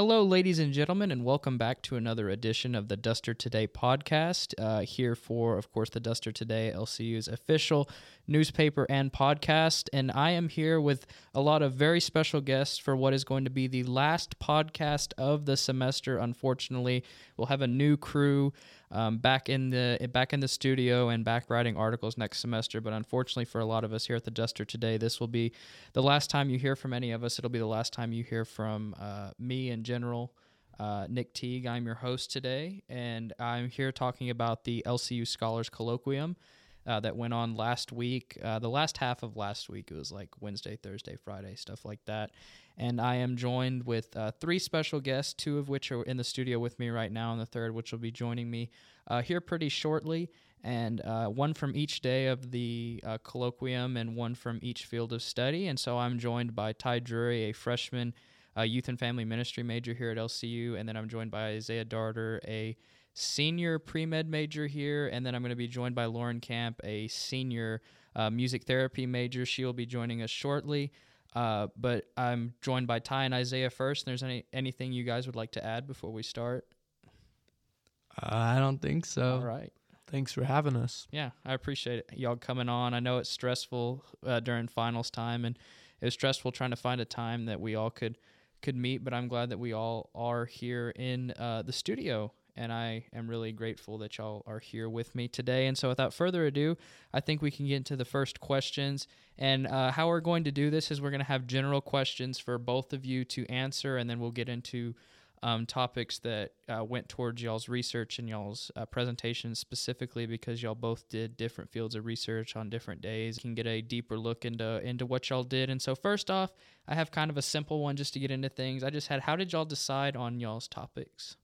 Hello, ladies and gentlemen, and welcome back to another edition of the Duster Today Podcast, here for, of course, the Duster Today, LCU's official newspaper and podcast. And I am here with a lot of very special guests for what is going to be the last podcast of the semester. Unfortunately, we'll have a new crew back in the studio and back writing articles next semester. But unfortunately for a lot of us here at the Duster Today, this will be the last time you hear from any of us. It'll be the last time you hear from me in general, Nick Teague. I'm your host today, and I'm here talking about the LCU Scholars Colloquium that went on last week. The last half of last week, it was like Wednesday, Thursday, Friday, stuff like that. And I am joined with three special guests, two of which are in the studio with me right now, and the third, which will be joining me here pretty shortly. And one from each day of the colloquium and one from each field of study. And so I'm joined by Ty Drury, a freshman youth and family ministry major here at LCU. And then I'm joined by Isaiah Darter, a senior pre-med major here, and then I'm going to be joined by Lauren Camp, a senior music therapy major. She will be joining us shortly, but I'm joined by Ty and Isaiah first. And there's anything you guys would like to add before we start? I don't think so. All right. Thanks for having us. Yeah, I appreciate it, y'all coming on. I know it's stressful during finals time, and it was stressful trying to find a time that we all could meet, but I'm glad that we all are here in the studio. And I am really grateful that y'all are here with me today. And so without further ado, I think we can get into the first questions. And how we're going to do this is we're going to have general questions for both of you to answer, and then we'll get into topics that went towards y'all's research and y'all's presentations specifically, because y'all both did different fields of research on different days. You can get a deeper look into what y'all did. And so first off, I have kind of a simple one just to get into things. I just had, how did y'all decide on y'all's topics?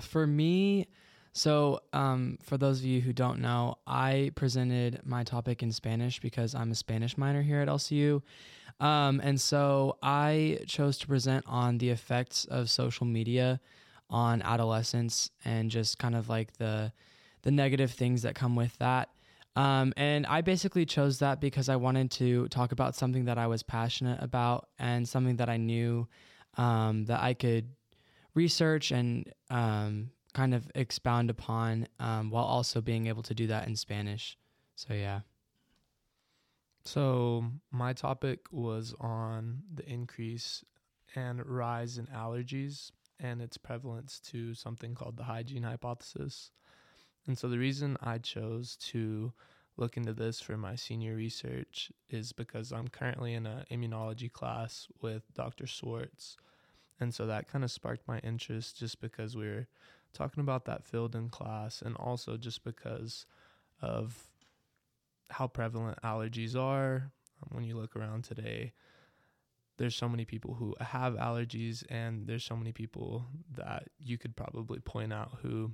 For me, for those of you who don't know, I presented my topic in Spanish because I'm a Spanish minor here at LCU. And so I chose to present on the effects of social media on adolescence and just kind of like the negative things that come with that. And I basically chose that because I wanted to talk about something that I was passionate about and something that I knew, that I could research and kind of expound upon while also being able to do that in Spanish. So, yeah. So my topic was on the increase and rise in allergies and its prevalence to something called the hygiene hypothesis. And so the reason I chose to look into this for my senior research is because I'm currently in an immunology class with Dr. Swartz. And so that kind of sparked my interest just because we were talking about that field in class, and also just because of how prevalent allergies are. When you look around today, there's so many people who have allergies, and there's so many people that you could probably point out who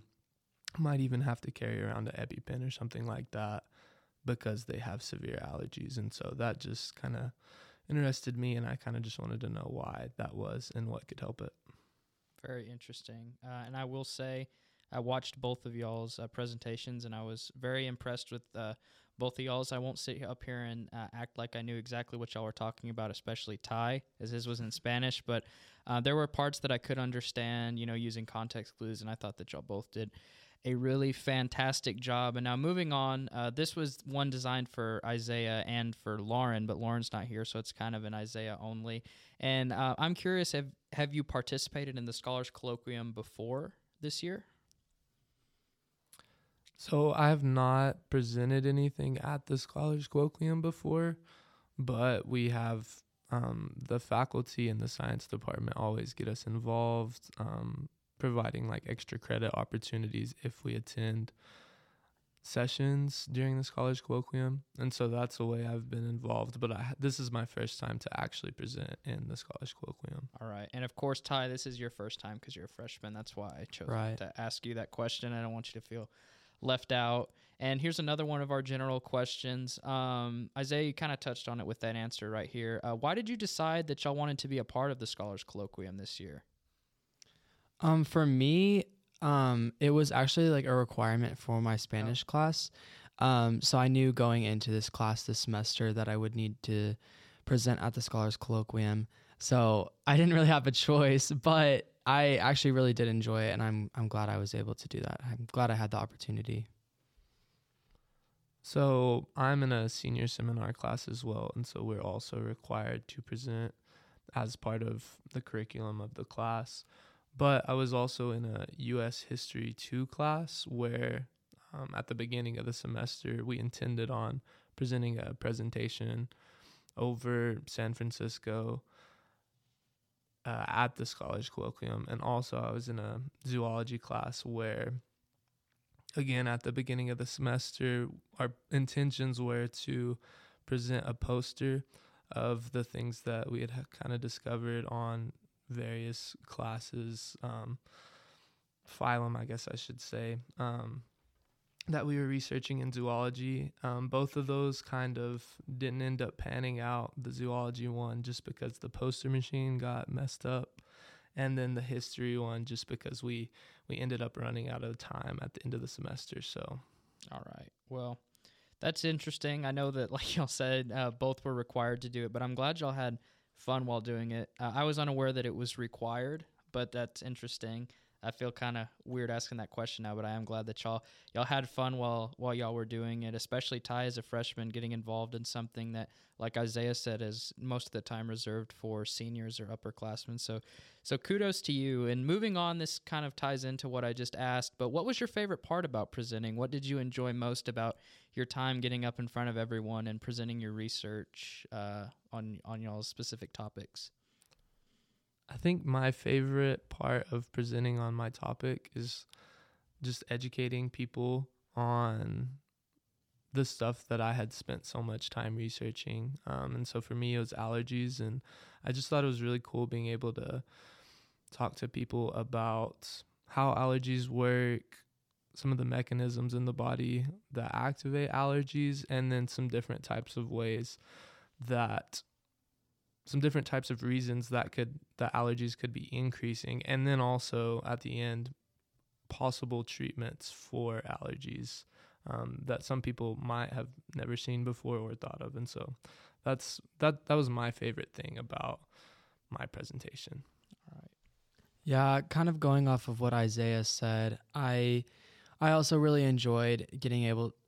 might even have to carry around an EpiPen or something like that because they have severe allergies. And so that just kind of interested me, and I kind of just wanted to know why that was and what could help it. Very interesting. And I will say I watched both of y'all's presentations, and I was very impressed with both of y'all's. I won't sit up here and act like I knew exactly what y'all were talking about, especially Ty, as his was in Spanish, but there were parts that I could understand, you know, using context clues, and I thought that y'all both did a really fantastic job. And now moving on, this was one designed for Isaiah and for Lauren, but Lauren's not here, so it's kind of an Isaiah only. And I'm curious, have you participated in the Scholars Colloquium before this year? So I have not presented anything at the Scholars Colloquium before, but we have the faculty and the science department always get us involved, providing like extra credit opportunities if we attend sessions during the Scholars Colloquium. And so that's the way I've been involved, but this is my first time to actually present in the Scholars Colloquium. All right. And of course, Ty, this is your first time because you're a freshman. That's why I chose to ask you that question. I don't want you to feel left out. And here's another one of our general questions. Isaiah, you kind of touched on it with that answer right here. Why did you decide that y'all wanted to be a part of the Scholars Colloquium this year? For me, it was actually like a requirement for my Spanish class. So I knew going into this class this semester that I would need to present at the Scholars Colloquium. So I didn't really have a choice, but I actually really did enjoy it, and I'm glad I was able to do that. I'm glad I had the opportunity. So I'm in a senior seminar class as well, and so we're also required to present as part of the curriculum of the class. But I was also in a U.S. History 2 class where at the beginning of the semester, we intended on presenting a presentation over San Francisco at the Scholars Colloquium. And also I was in a zoology class where, again, at the beginning of the semester, our intentions were to present a poster of the things that we had kind of discovered on various classes, phylum, I guess I should say, that we were researching in zoology. Both of those kind of didn't end up panning out, the zoology one just because the poster machine got messed up, and then the history one just because we ended up running out of time at the end of the semester. So, all right, well, that's interesting. I know that, like y'all said, both were required to do it, but I'm glad y'all had fun while doing it. I was unaware that it was required, but that's interesting. I feel kind of weird asking that question now, but I am glad that y'all had fun while y'all were doing it, especially Ty as a freshman getting involved in something that, like Isaiah said, is most of the time reserved for seniors or upperclassmen. So kudos to you. And moving on, this kind of ties into what I just asked, but what was your favorite part about presenting? What did you enjoy most about your time getting up in front of everyone and presenting your research on y'all's specific topics? I think my favorite part of presenting on my topic is just educating people on the stuff that I had spent so much time researching. And so for me, it was allergies. And I just thought it was really cool being able to talk to people about how allergies work, some of the mechanisms in the body that activate allergies, and then some different types of ways that some different types of reasons that allergies could be increasing, and then also at the end, possible treatments for allergies that some people might have never seen before or thought of. And so that was my favorite thing about my presentation. All right. Yeah, kind of going off of what Isaiah said, I also really enjoyed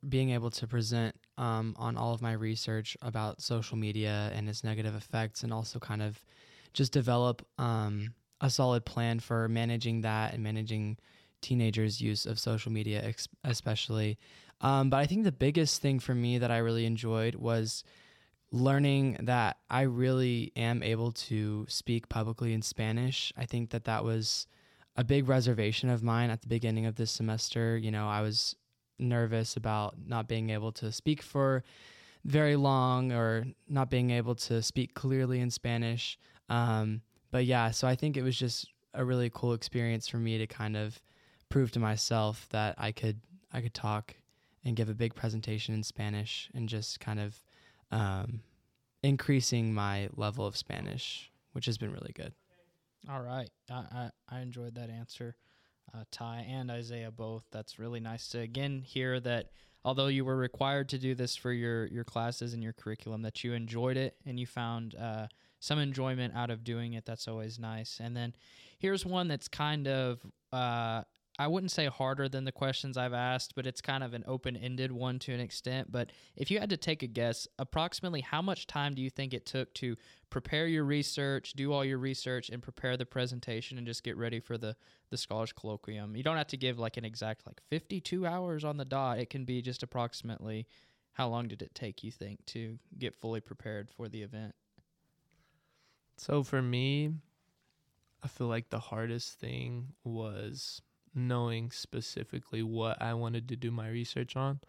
being able to present on all of my research about social media and its negative effects, and also kind of just develop a solid plan for managing that and managing teenagers' use of social media, especially. But I think the biggest thing for me that I really enjoyed was learning that I really am able to speak publicly in Spanish. I think that was a big reservation of mine at the beginning of this semester. You know, I was nervous about not being able to speak for very long or not being able to speak clearly in Spanish. But yeah, so I think it was just a really cool experience for me to kind of prove to myself that I could talk and give a big presentation in Spanish, and just kind of increasing my level of Spanish, which has been really good. All right. I enjoyed that answer, Ty and Isaiah both. That's really nice to, again, hear that although you were required to do this for your classes and your curriculum, that you enjoyed it and you found some enjoyment out of doing it. That's always nice. And then here's one that's kind of, I wouldn't say harder than the questions I've asked, but it's kind of an open-ended one to an extent. But if you had to take a guess, approximately how much time do you think it took to prepare your research, do all your research, and prepare the presentation and just get ready for the Scholars Colloquium? You don't have to give like an exact 52 hours on the dot. It can be just approximately how long did it take, you think, to get fully prepared for the event? So for me, I feel like the hardest thing was knowing specifically what I wanted to do my research on.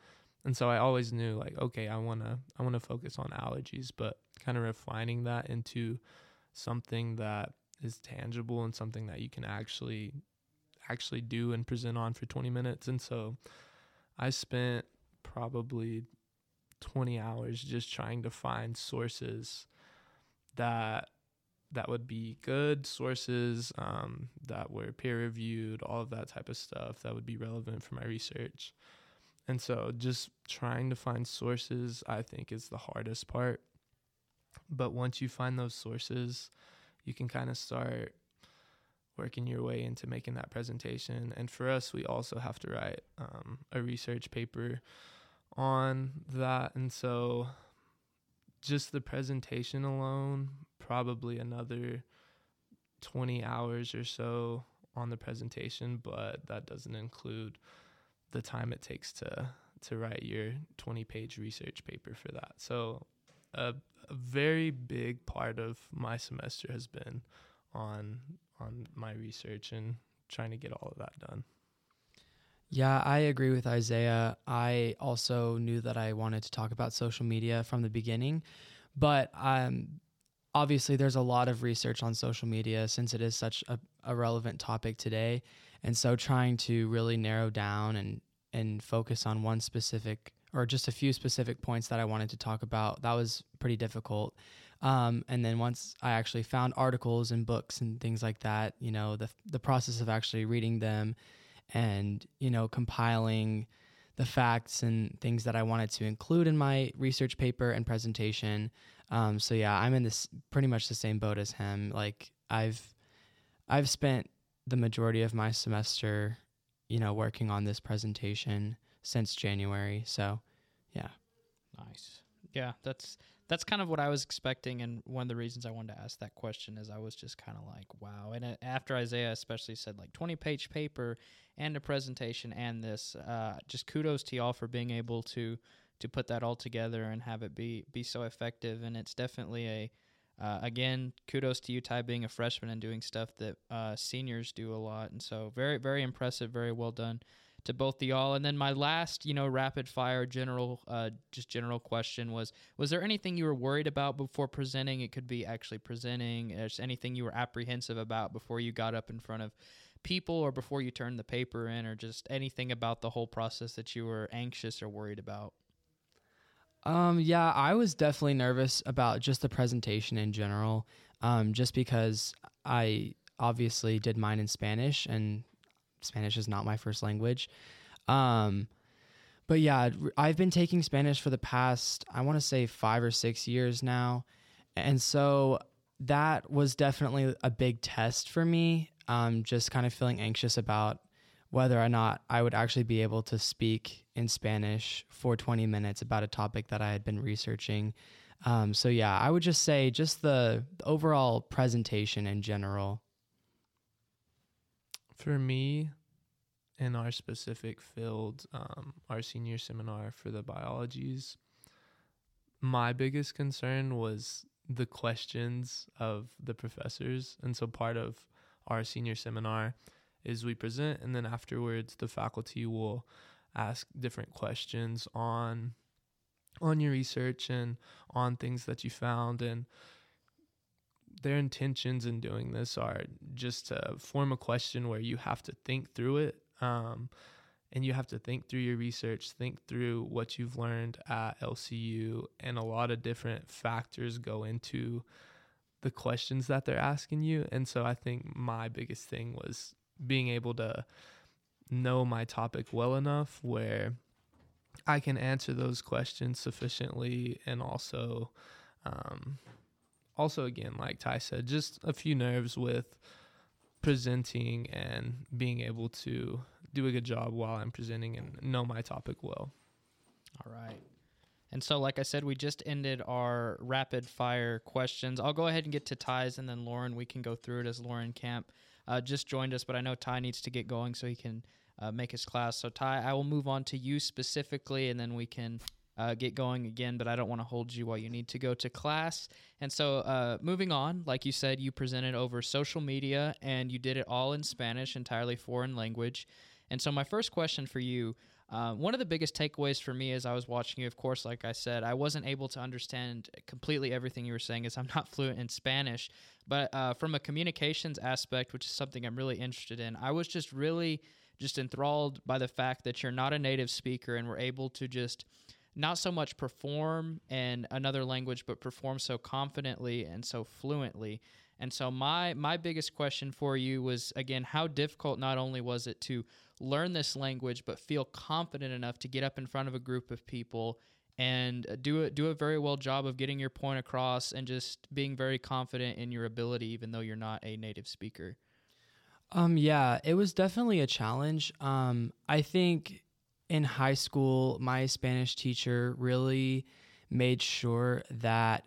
And so I always knew, okay, I want to focus on allergies, but kind of refining that into something that is tangible and something that you can actually do and present on for 20 minutes. And so I spent probably 20 hours just trying to find sources that would be good sources, that were peer-reviewed, all of that type of stuff that would be relevant for my research. And so just trying to find sources, I think, is the hardest part. But once you find those sources, you can kind of start working your way into making that presentation. And for us, we also have to write a research paper on that. And so just the presentation alone, probably another 20 hours or so on the presentation, but that doesn't include the time it takes to write your 20-page research paper for that. So a very big part of my semester has been on my research and trying to get all of that done. Yeah, I agree with Isaiah. I also knew that I wanted to talk about social media from the beginning, but obviously there's a lot of research on social media since it is such a relevant topic today. And so trying to really narrow down and focus on one specific or just a few specific points that I wanted to talk about, that was pretty difficult. And then once I actually found articles and books and things like that, you know, the process of actually reading them and, you know, compiling the facts and things that I wanted to include in my research paper and presentation. So yeah, I'm in this pretty much the same boat as him. Like I've spent the majority of my semester, you know, working on this presentation since January. So yeah. Nice. Yeah, that's kind of what I was expecting. And one of the reasons I wanted to ask that question is I was just kind of like, wow. And after Isaiah especially said like 20-page paper and a presentation and this, just kudos to y'all for being able to put that all together and have it be so effective. And it's definitely again, kudos to you, Ty, being a freshman and doing stuff that seniors do a lot. And so very, very impressive, very well done to both of y'all. And then my last, you know, rapid fire general question was there anything you were worried about before presenting? It could be actually presenting. Is anything you were apprehensive about before you got up in front of people or before you turned the paper in, or just anything about the whole process that you were anxious or worried about? Yeah, I was definitely nervous about just the presentation in general, just because I obviously did mine in Spanish and Spanish is not my first language. But yeah, I've been taking Spanish for the past, I want to say 5 or 6 years now. And so that was definitely a big test for me. Just kind of feeling anxious about whether or not I would actually be able to speak in Spanish for 20 minutes about a topic that I had been researching. So yeah, I would just say just the overall presentation in general. For me, in our specific field, our senior seminar for the biologies, my biggest concern was the questions of the professors. And so part of our senior seminar is we present, and then afterwards the faculty will ask different questions on your research and on things that you found. And their intentions in doing this are just to form a question where you have to think through it, and you have to think through your research, think through what you've learned at LCU, and a lot of different factors go into the questions that they're asking you. And so I think my biggest thing was being able to know my topic well enough where I can answer those questions sufficiently, and also, again, like Ty said, just a few nerves with presenting and being able to do a good job while I'm presenting and know my topic well. All right. And so, like I said, we just ended our rapid-fire questions. I'll go ahead and get to Ty's, and then Lauren, we can go through it as Lauren Camp just joined us, but I know Ty needs to get going so he can make his class. So, Ty, I will move on to you specifically, and then we can get going again, but I don't want to hold you while you need to go to class. And so moving on, like you said, you presented over social media and you did it all in Spanish, entirely foreign language. And so my first question for you, one of the biggest takeaways for me as I was watching you, of course, like I said, I wasn't able to understand completely everything you were saying as I'm not fluent in Spanish, but from a communications aspect, which is something I'm really interested in, I was just really enthralled by the fact that you're not a native speaker and were able to just not so much perform in another language, but perform so confidently and so fluently. And so my biggest question for you was, again, how difficult not only was it to learn this language, but feel confident enough to get up in front of a group of people and do a very well job of getting your point across and just being very confident in your ability, even though you're not a native speaker? Yeah, it was definitely a challenge. I think in high school, my Spanish teacher really made sure that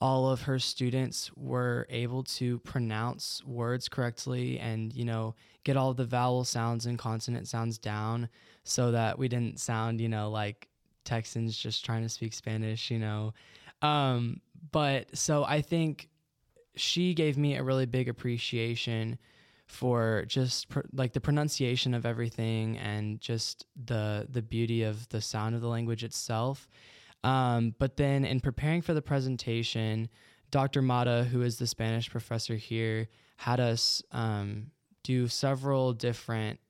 all of her students were able to pronounce words correctly and, you know, get all the vowel sounds and consonant sounds down so that we didn't sound, you know, like Texans just trying to speak Spanish, you know. But so I think she gave me a really big appreciation for just like the pronunciation of everything and just the beauty of the sound of the language itself. But then in preparing for the presentation, Dr. Mata, who is the Spanish professor here, had us do several different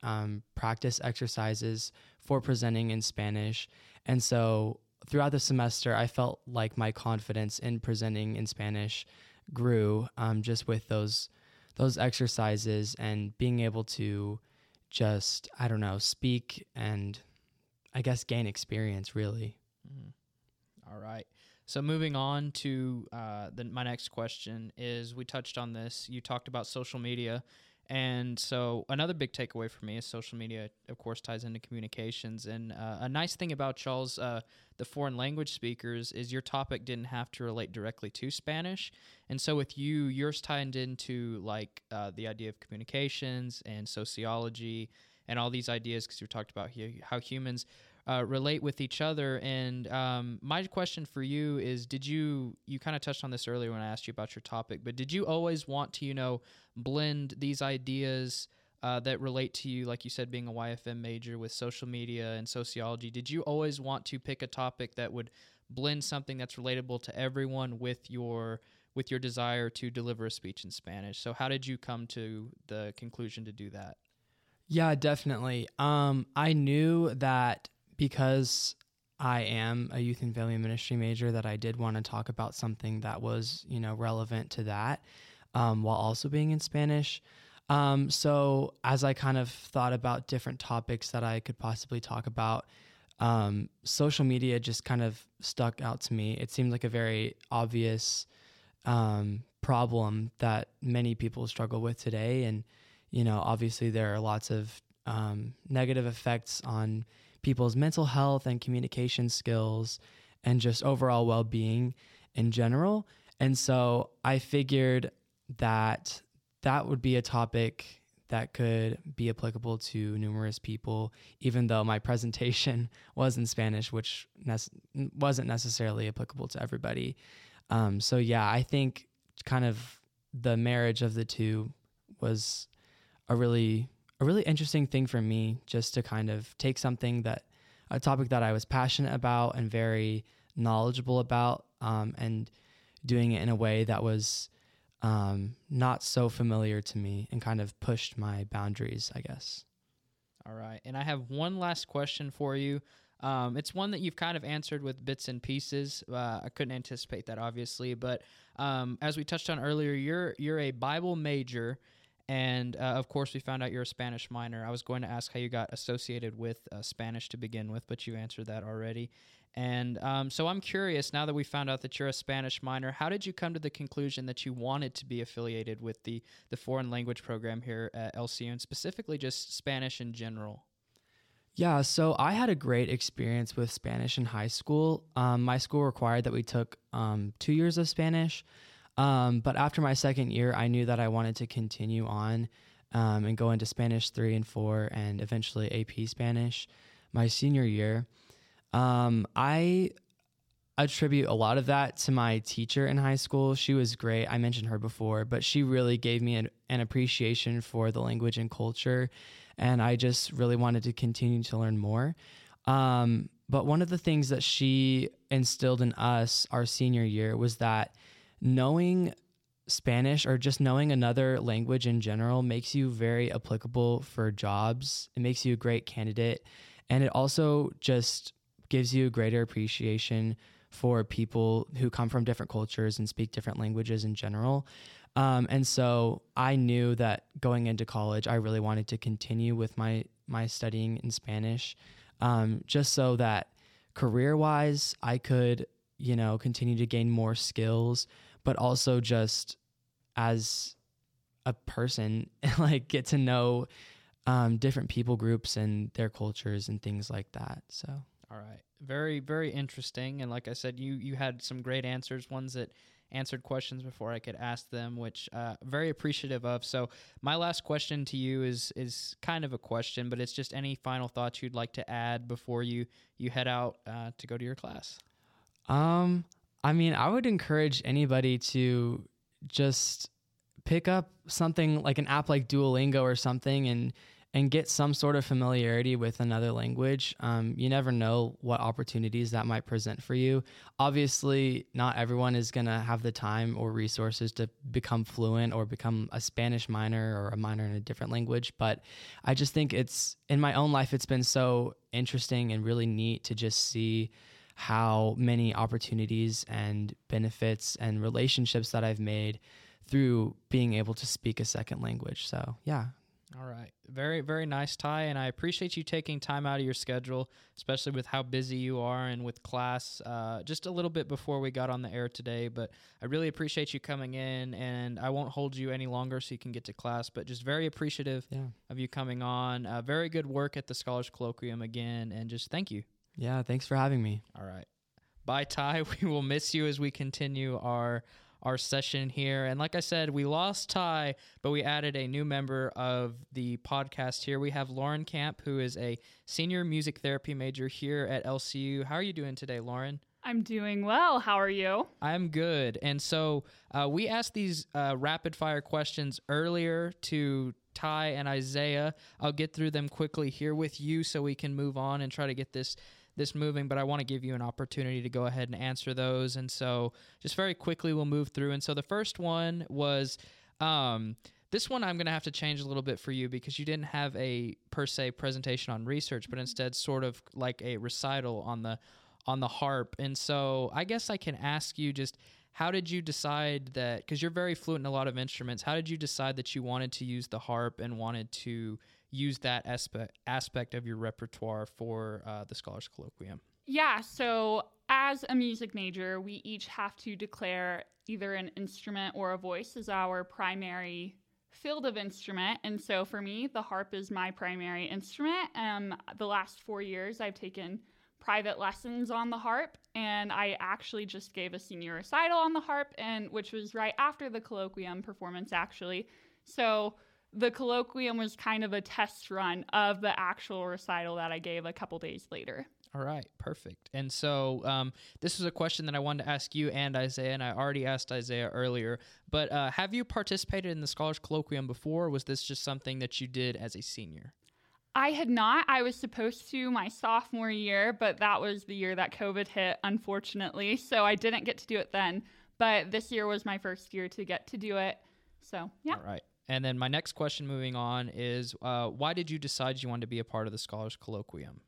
practice exercises for presenting in Spanish. And so throughout the semester, I felt like my confidence in presenting in Spanish grew just with those exercises and being able to just, I don't know, speak and I guess gain experience, really. Mm-hmm. All right. So moving on to my next question is, we touched on this. You talked about social media. And so another big takeaway for me is social media, of course, ties into communications. And a nice thing about y'all's, the foreign language speakers, is your topic didn't have to relate directly to Spanish. And so with you, yours tied into like the idea of communications and sociology and all these ideas, because we talked about how humans relate with each other. And my question for you is, you kind of touched on this earlier when I asked you about your topic, but did you always want to, you know, blend these ideas that relate to you, like you said, being a YFM major, with social media and sociology? Did you always want to pick a topic that would blend something that's relatable to everyone with your desire to deliver a speech in Spanish? So how did you come to the conclusion to do that? Yeah, definitely. I knew that because I am a youth and family ministry major, that I did want to talk about something that was, you know, relevant to that, while also being in Spanish. So as I kind of thought about different topics that I could possibly talk about, social media just kind of stuck out to me. It seemed like a very obvious problem that many people struggle with today. And you know, obviously there are lots of negative effects on people's mental health and communication skills and just overall well-being in general. And so I figured that that would be a topic that could be applicable to numerous people, even though my presentation was in Spanish, which wasn't necessarily applicable to everybody. So yeah, I think kind of the marriage of the two was a really interesting thing for me, just to kind of take a topic that I was passionate about and very knowledgeable about, and doing it in a way that was not so familiar to me and kind of pushed my boundaries, I guess. All right. And I have one last question for you. It's one that you've kind of answered with bits and pieces. I couldn't anticipate that, obviously, but as we touched on earlier, you're a Bible major. And, of course, we found out you're a Spanish minor. I was going to ask how you got associated with Spanish to begin with, but you answered that already. And so I'm curious, now that we found out that you're a Spanish minor, how did you come to the conclusion that you wanted to be affiliated with the foreign language program here at LCU, and specifically just Spanish in general? Yeah, so I had a great experience with Spanish in high school. My school required that we took 2 years of Spanish. But after my second year, I knew that I wanted to continue on and go into Spanish 3 and 4 and eventually AP Spanish my senior year. I attribute a lot of that to my teacher in high school. She was great. I mentioned her before, but she really gave me an appreciation for the language and culture, and I just really wanted to continue to learn more. But one of the things that she instilled in us our senior year was that knowing Spanish, or just knowing another language in general, makes you very applicable for jobs. It makes you a great candidate. And it also just gives you a greater appreciation for people who come from different cultures and speak different languages in general. And so I knew that going into college, I really wanted to continue with my studying in Spanish, just so that career-wise, I could, you know, continue to gain more skills, but also just as a person, like get to know different people groups and their cultures and things like that. So, all right. Very, very interesting. And like I said, you had some great answers, ones that answered questions before I could ask them, which very appreciative of. So my last question to you is kind of a question, but it's just any final thoughts you'd like to add before you head out to go to your class? I mean, I would encourage anybody to just pick up something like an app like Duolingo or something and get some sort of familiarity with another language. You never know what opportunities that might present for you. Obviously, not everyone is going to have the time or resources to become fluent or become a Spanish minor or a minor in a different language. But I just think it's, in my own life, it's been so interesting and really neat to just see how many opportunities and benefits and relationships that I've made through being able to speak a second language. So, yeah. All right. Very, very nice, Ty. And I appreciate you taking time out of your schedule, especially with how busy you are and with class, just a little bit before we got on the air today. But I really appreciate you coming in, and I won't hold you any longer so you can get to class, but just very appreciative of you coming on. Very good work at the Scholars Colloquium again, and just thank you. Yeah. Thanks for having me. All right. Bye, Ty. We will miss you as we continue our session here. And like I said, we lost Ty, but we added a new member of the podcast here. We have Lauren Camp, who is a senior music therapy major here at LCU. How are you doing today, Lauren? I'm doing well. How are you? I'm good. And so we asked these rapid fire questions earlier to Ty and Isaiah. I'll get through them quickly here with you so we can move on and try to get this moving, but I want to give you an opportunity to go ahead and answer those. And so just very quickly, we'll move through. And so the first one was, this one I'm going to have to change a little bit for you because you didn't have a per se presentation on research, but instead sort of like a recital on the harp. And so I guess I can ask you just, how did you decide that, because you're very fluent in a lot of instruments, how did you decide that you wanted to use the harp and wanted to use that aspect of your repertoire for the Scholars Colloquium? Yeah, so as a music major, we each have to declare either an instrument or a voice as our primary field of instrument. And so for me, the harp is my primary instrument. The last 4 years, I've taken private lessons on the harp, and I actually just gave a senior recital on the harp, and which was right after the colloquium performance, actually. So the colloquium was kind of a test run of the actual recital that I gave a couple days later. All right, perfect. And so this is a question that I wanted to ask you and Isaiah, and I already asked Isaiah earlier, but have you participated in the Scholars Colloquium before, or was this just something that you did as a senior? I had not. I was supposed to my sophomore year, but that was the year that COVID hit, unfortunately. So I didn't get to do it then. But this year was my first year to get to do it. So, yeah. All right. And then my next question moving on is, why did you decide you wanted to be a part of the Scholars Colloquium?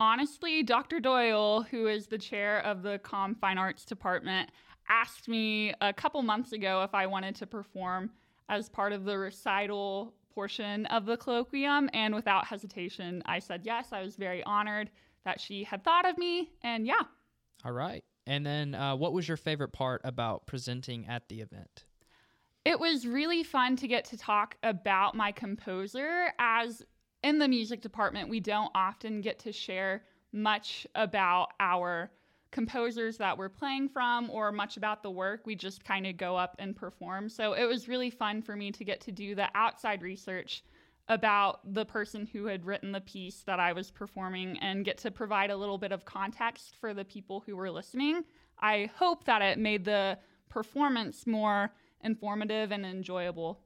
Honestly, Dr. Doyle, who is the chair of the Comm Fine Arts Department, asked me a couple months ago if I wanted to perform as part of the recital portion of the colloquium, and without hesitation I said yes. I was very honored that she had thought of me, and yeah. All right. And then what was your favorite part about presenting at the event? It was really fun to get to talk about my composer, as in the music department we don't often get to share much about our composers that we're playing from or much about the work. We just kind of go up and perform. So it was really fun for me to get to do the outside research about the person who had written the piece that I was performing and get to provide a little bit of context for the people who were listening. I hope that it made the performance more informative and enjoyable.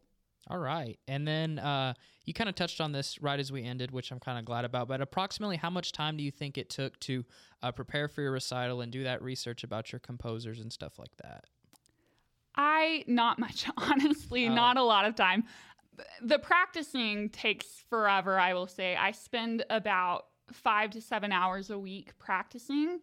All right. And then you kind of touched on this right as we ended, which I'm kind of glad about, but approximately how much time do you think it took to prepare for your recital and do that research about your composers and stuff like that? Not much, honestly, not a lot of time. The practicing takes forever, I will say. I spend about 5 to 7 hours a week practicing,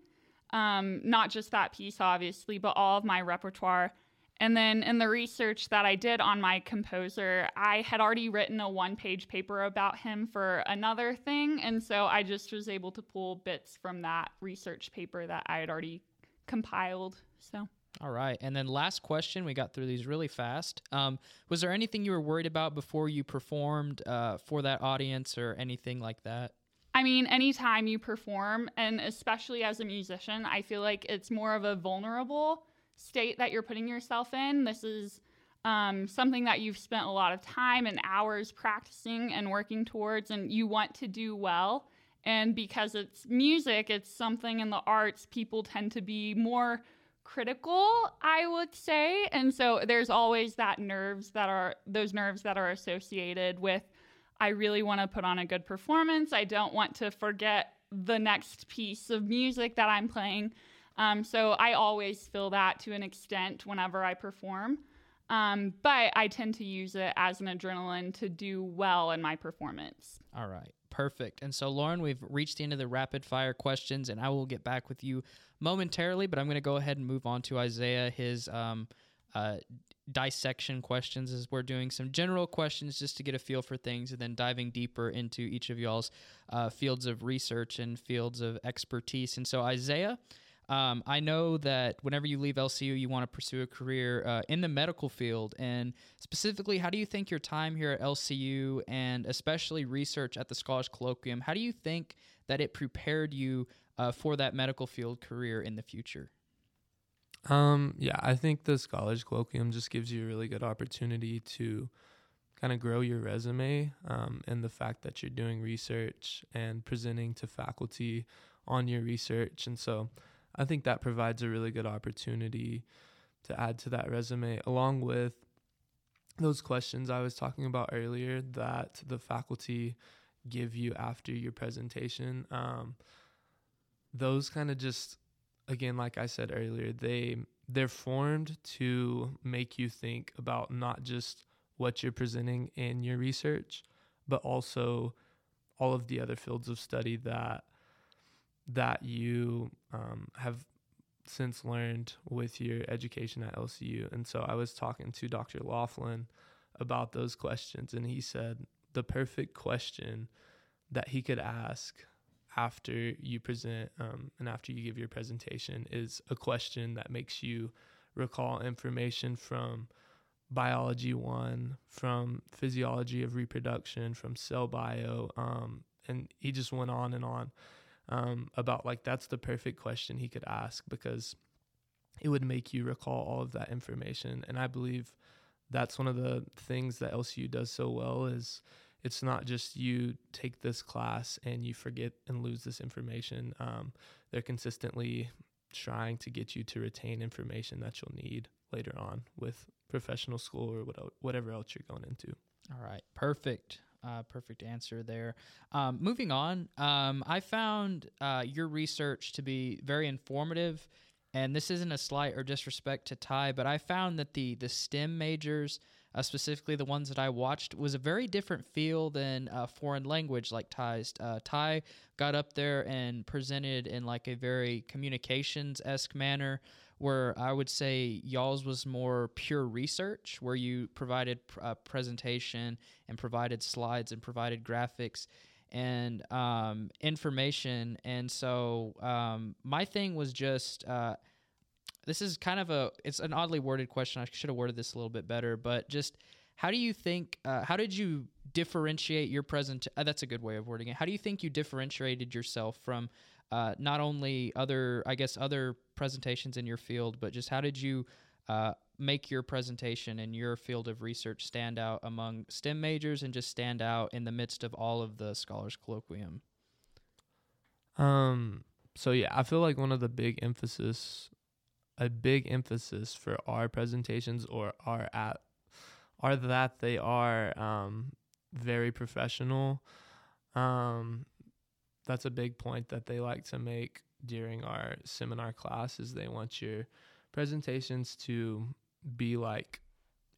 not just that piece, obviously, but all of my repertoire. And then in the research that I did on my composer, I had already written a one-page paper about him for another thing. And so I just was able to pull bits from that research paper that I had already compiled. So. All right. And then last question, we got through these really fast. Was there anything you were worried about before you performed for that audience or anything like that? I mean, anytime you perform, and especially as a musician, I feel like it's more of a vulnerable state that you're putting yourself in. This is something that you've spent a lot of time and hours practicing and working towards, and you want to do well. And because it's music, it's something in the arts, people tend to be more critical, I would say. And so there's always those nerves that are associated with, I really want to put on a good performance. I don't want to forget the next piece of music that I'm playing. So I always feel that to an extent whenever I perform, but I tend to use it as an adrenaline to do well in my performance. All right, perfect. And so, Lauren, we've reached the end of the rapid fire questions, and I will get back with you momentarily, but I'm going to go ahead and move on to Isaiah. His dissection questions, as we're doing some general questions just to get a feel for things, and then diving deeper into each of y'all's fields of research and fields of expertise. And so, Isaiah, I know that whenever you leave LCU, you want to pursue a career in the medical field. And specifically, how do you think your time here at LCU, and especially research at the Scholars Colloquium, how do you think that it prepared you for that medical field career in the future? Yeah, I think the Scholars Colloquium just gives you a really good opportunity to kind of grow your resume, and the fact that you're doing research and presenting to faculty on your research. And so I think that provides a really good opportunity to add to that resume, along with those questions I was talking about earlier that the faculty give you after your presentation. Those kind of just, again, like I said earlier, they're formed to make you think about not just what you're presenting in your research, but also all of the other fields of study that you have since learned with your education at LCU. And so I was talking to Dr. Laughlin about those questions, and he said the perfect question that he could ask after you present and after you give your presentation is a question that makes you recall information from biology 1, from physiology of reproduction, from cell bio, and he just went on and on. About like that's the perfect question he could ask, because it would make you recall all of that information. And I believe that's one of the things that LCU does so well, is it's not just you take this class and you forget and lose this information. They're consistently trying to get you to retain information that you'll need later on with professional school or whatever else you're going into. All right, perfect. Perfect answer there. Moving on, I found your research to be very informative, and this isn't a slight or disrespect to Ty, but I found that the STEM majors, specifically the ones that I watched, was a very different feel than foreign language like Ty's. Ty got up there and presented in like a very communications-esque manner, where I would say y'all's was more pure research, where you provided a presentation and provided slides and provided graphics and information. And so my thing was just, this is kind of it's an oddly worded question. I should have worded this a little bit better, but just how did you differentiate your presentation? That's a good way of wording it. How do you think you differentiated yourself from not only other presentations in your field, but just how did you make your presentation and your field of research stand out among STEM majors and just stand out in the midst of all of the Scholars Colloquium? So yeah, I feel like one of the big emphasis for our presentations that they are very professional. That's a big point that they like to make during our seminar classes. They want your presentations to be like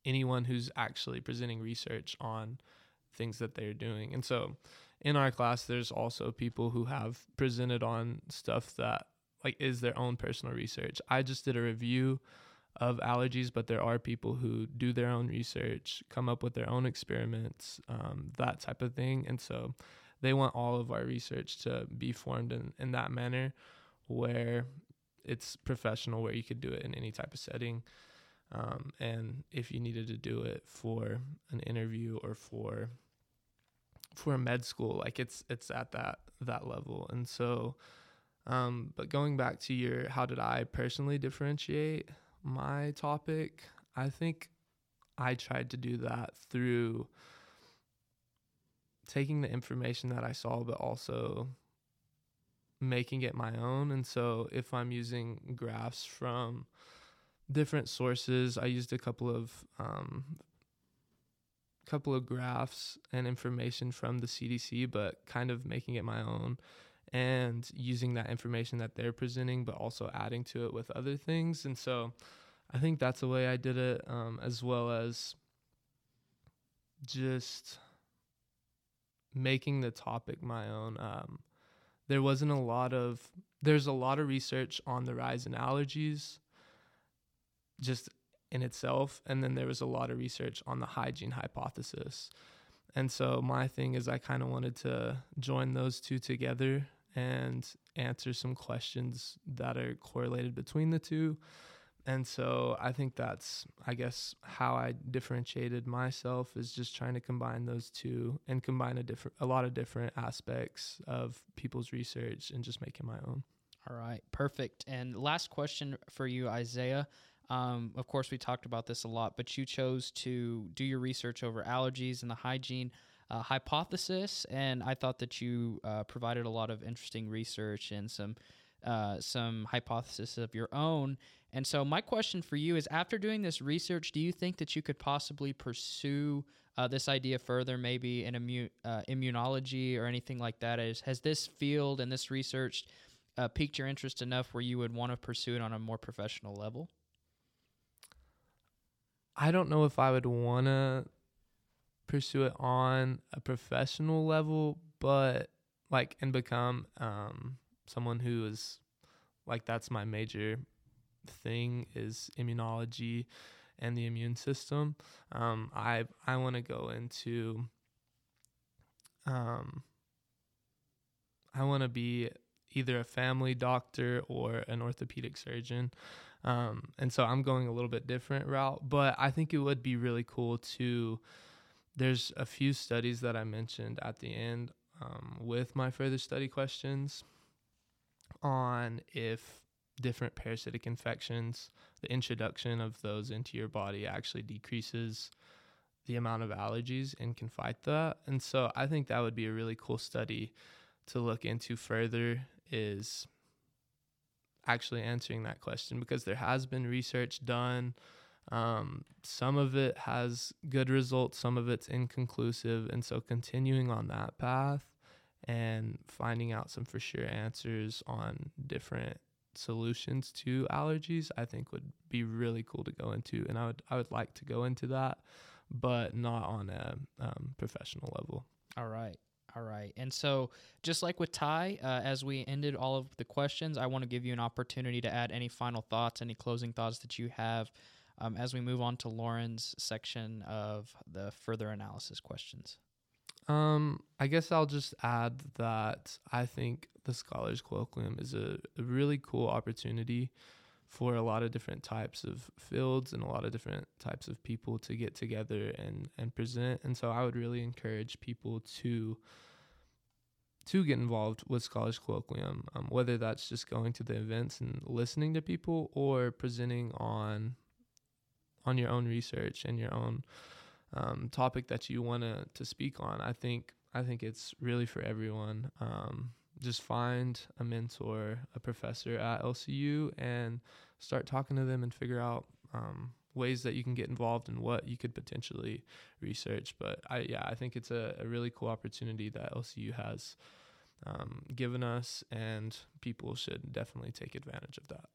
anyone who's actually presenting research on things that they're doing. And so in our class, there's also people who have presented on stuff that like is their own personal research. I just did a review of allergies, but there are people who do their own research, come up with their own experiments, that type of thing. And so they want all of our research to be formed in that manner where it's professional, where you could do it in any type of setting. And if you needed to do it for an interview or for a med school, like it's at that level. And so, but going back to your, how did I personally differentiate my topic? I think I tried to do that through taking the information that I saw, but also making it my own. And so if I'm using graphs from different sources, I used a couple of graphs and information from the CDC, but kind of making it my own and using that information that they're presenting, but also adding to it with other things. And so I think that's the way I did it, as well as just making the topic my own. There's a lot of research on the rise in allergies just in itself. And then there was a lot of research on the hygiene hypothesis. And so my thing is I kind of wanted to join those two together and answer some questions that are correlated between the two. And so I think that's, I guess, how I differentiated myself, is just trying to combine those two and combine a lot of different aspects of people's research and just making my own. All right, perfect. And last question for you, Isaiah. Of course, we talked about this a lot, but you chose to do your research over allergies and the hygiene hypothesis, and I thought that you provided a lot of interesting research and some hypothesis of your own. And so my question for you is, after doing this research, do you think that you could possibly pursue this idea further, maybe in immunology or anything like that? Has this field and this research piqued your interest enough where you would want to pursue it on a more professional level? I don't know if I would want to pursue it on a professional level, but and become someone who is that's my major thing is immunology and the immune system. I want to go into, I want to be either a family doctor or an orthopedic surgeon. And so I'm going a little bit different route, but I think it would be really cool to, there's a few studies that I mentioned at the end with my further study questions on if different parasitic infections, the introduction of those into your body actually decreases the amount of allergies and can fight that. And so I think that would be a really cool study to look into further, is actually answering that question, because there has been research done. Some of it has good results, some of it's inconclusive. And so continuing on that path and finding out some for sure answers on different solutions to allergies, I think would be really cool to go into. And I would like to go into that, but not on a professional level. All right. All right. And so just like with Ty, as we ended all of the questions, I want to give you an opportunity to add any final thoughts, any closing thoughts that you have as we move on to Lauren's section of the further analysis questions. I guess I'll just add that I think the Scholars Colloquium is a really cool opportunity for a lot of different types of fields and a lot of different types of people to get together and present. And so I would really encourage people to get involved with Scholars Colloquium, whether that's just going to the events and listening to people or presenting on your own research and your own topic that you want to speak on. I think it's really for everyone. Just find a mentor, a professor at LCU, and start talking to them and figure out ways that you can get involved and what you could potentially research. But I think it's a really cool opportunity that LCU has given us, and people should definitely take advantage of that.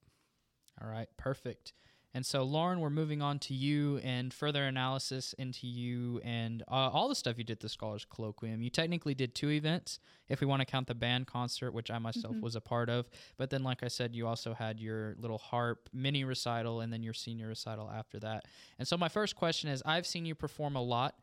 All right, perfect. And so, Lauren, we're moving on to you and further analysis into you and all the stuff you did at the Scholars Colloquium. You technically did two events, if we want to count the band concert, which I myself was a part of. But then, like I said, you also had your little harp mini recital and then your senior recital after that. And so my first question is, I've seen you perform a lot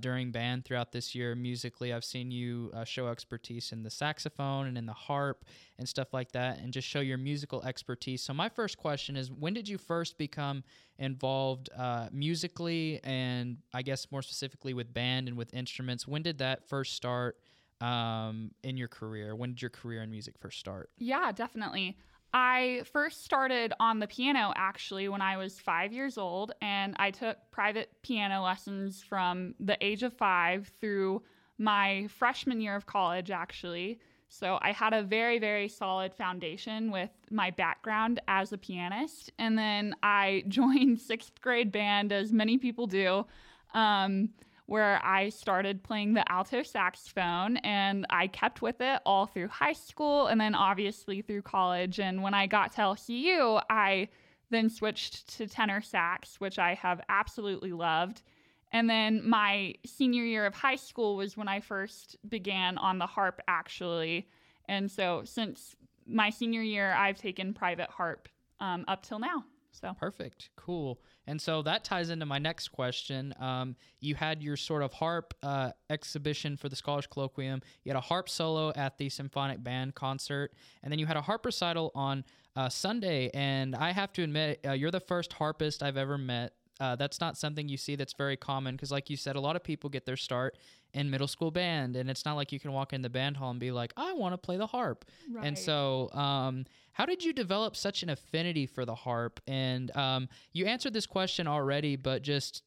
during band throughout this year musically. I've seen you show expertise in the saxophone and in the harp and stuff like that, and just show your musical expertise. So my first question is, when did you first become involved musically, and I guess more specifically with band and with instruments? When did that first start in your career? When did your career in music first start? Yeah, definitely. I first started on the piano actually when I was 5 years old, and I took private piano lessons from the age of 5 through my freshman year of college actually. So I had a very, very solid foundation with my background as a pianist. And then I joined 6th grade band, as many people do, where I started playing the alto saxophone, and I kept with it all through high school and then obviously through college. And when I got to LCU, I then switched to tenor sax, which I have absolutely loved. And then my senior year of high school was when I first began on the harp actually. And so since my senior year, I've taken private harp up till now. So. Perfect. Cool. And so that ties into my next question. You had your sort of harp exhibition for the Scholars Colloquium. You had a harp solo at the symphonic band concert, and then you had a harp recital on Sunday. And I have to admit, you're the first harpist I've ever met. That's not something you see that's very common, because like you said, a lot of people get their start in middle school band, and it's not like you can walk in the band hall and be like, I want to play the harp. Right. And so how did you develop such an affinity for the harp? And you answered this question already, but just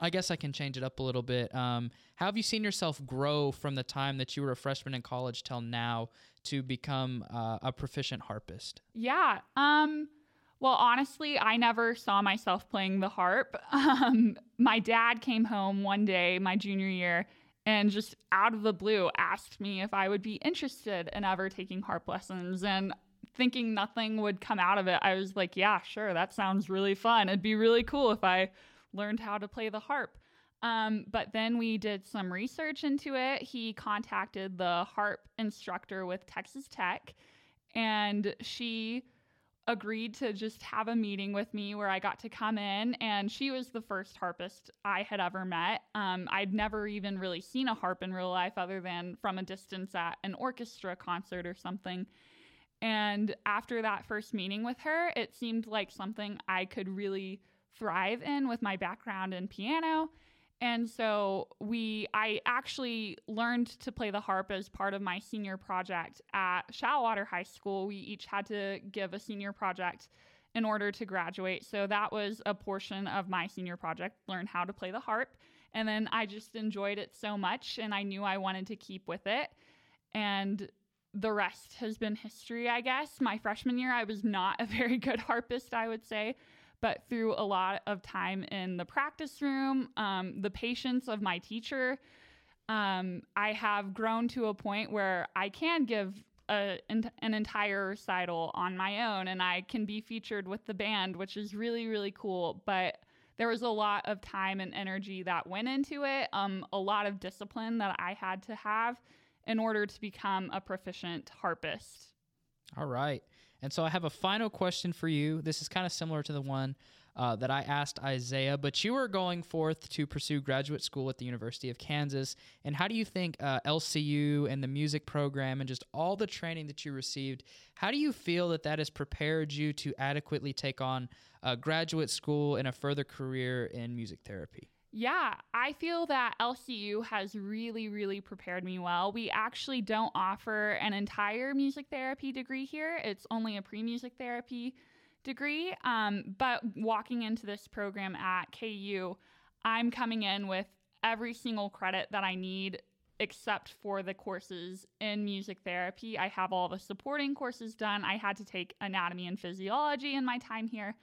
I guess I can change it up a little bit. How have you seen yourself grow from the time that you were a freshman in college till now to become a proficient harpist? Yeah. Well, honestly, I never saw myself playing the harp. My dad came home one day, my junior year, and just out of the blue asked me if I would be interested in ever taking harp lessons. And thinking nothing would come out of it, I was like, yeah, sure, that sounds really fun. It'd be really cool if I learned how to play the harp. But then we did some research into it. He contacted the harp instructor with Texas Tech, and she agreed to just have a meeting with me where I got to come in, and she was the first harpist I had ever met. I'd never even really seen a harp in real life other than from a distance at an orchestra concert or something. And after that first meeting with her, it seemed like something I could really thrive in with my background in piano. And so I actually learned to play the harp as part of my senior project at Shallowater High School. We each had to give a senior project in order to graduate. So that was a portion of my senior project, learn how to play the harp. And then I just enjoyed it so much, and I knew I wanted to keep with it. And the rest has been history, I guess. My freshman year, I was not a very good harpist, I would say. But through a lot of time in the practice room, the patience of my teacher, I have grown to a point where I can give an entire recital on my own, and I can be featured with the band, which is really, really cool. But there was a lot of time and energy that went into it, a lot of discipline that I had to have in order to become a proficient harpist. All right. And so I have a final question for you. This is kind of similar to the one that I asked Isaiah, but you were going forth to pursue graduate school at the University of Kansas. And how do you think LCU and the music program and just all the training that you received, how do you feel that that has prepared you to adequately take on graduate school and a further career in music therapy? Yeah, I feel that LCU has really, really prepared me well. We actually don't offer an entire music therapy degree here. It's only a pre-music therapy degree. But walking into this program at KU, I'm coming in with every single credit that I need except for the courses in music therapy. I have all the supporting courses done. I had to take anatomy and physiology in my time here.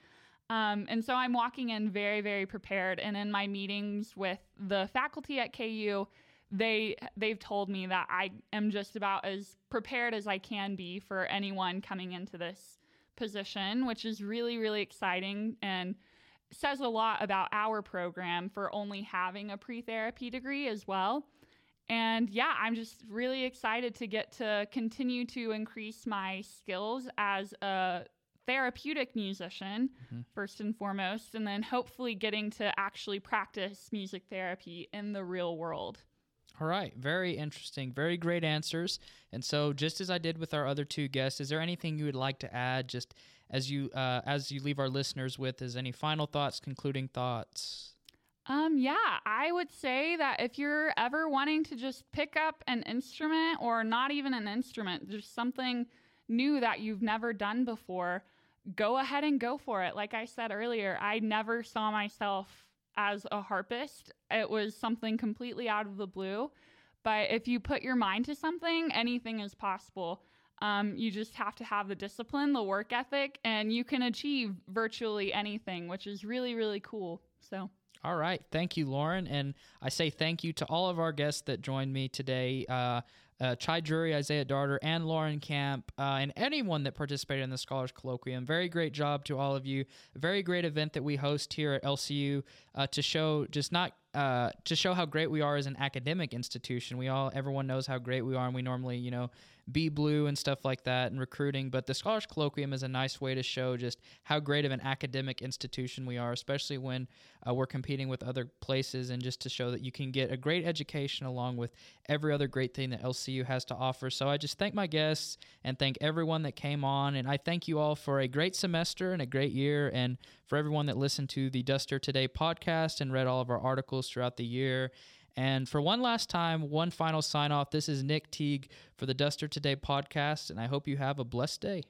And so I'm walking in very, very prepared. And in my meetings with the faculty at KU, they've told me that I am just about as prepared as I can be for anyone coming into this position, which is really, really exciting and says a lot about our program for only having a pre-therapy degree as well. And yeah, I'm just really excited to get to continue to increase my skills as a therapeutic musician, first and foremost, and then hopefully getting to actually practice music therapy in the real world. All right. Very interesting. Very great answers. And so just as I did with our other two guests, is there anything you would like to add just as you leave our listeners with? Is any final thoughts, concluding thoughts? Yeah, I would say that if you're ever wanting to just pick up an instrument, or not even an instrument, just something new that you've never done before, go ahead and go for it. Like I said earlier, I never saw myself as a harpist. It was something completely out of the blue. But if you put your mind to something, anything is possible. You just have to have the discipline, the work ethic, and you can achieve virtually anything, which is really, really cool. So. All right. Thank you, Lauren. And I say thank you to all of our guests that joined me today. Ty Drury, Isaiah Darter, and Lauren Camp, and anyone that participated in the Scholars Colloquium. Very great job to all of you. Very great event that we host here at LCU to show how great we are as an academic institution. Everyone knows how great we are, and we normally, be blue and stuff like that and recruiting. But the Scholars Colloquium is a nice way to show just how great of an academic institution we are, especially when we're competing with other places, and just to show that you can get a great education along with every other great thing that LCU has to offer. So I just thank my guests and thank everyone that came on, and I thank you all for a great semester and a great year, and for everyone that listened to the Duster Today podcast and read all of our articles throughout the year. And for one last time, one final sign off, this is Nick Teague for the Duster Today podcast, and I hope you have a blessed day.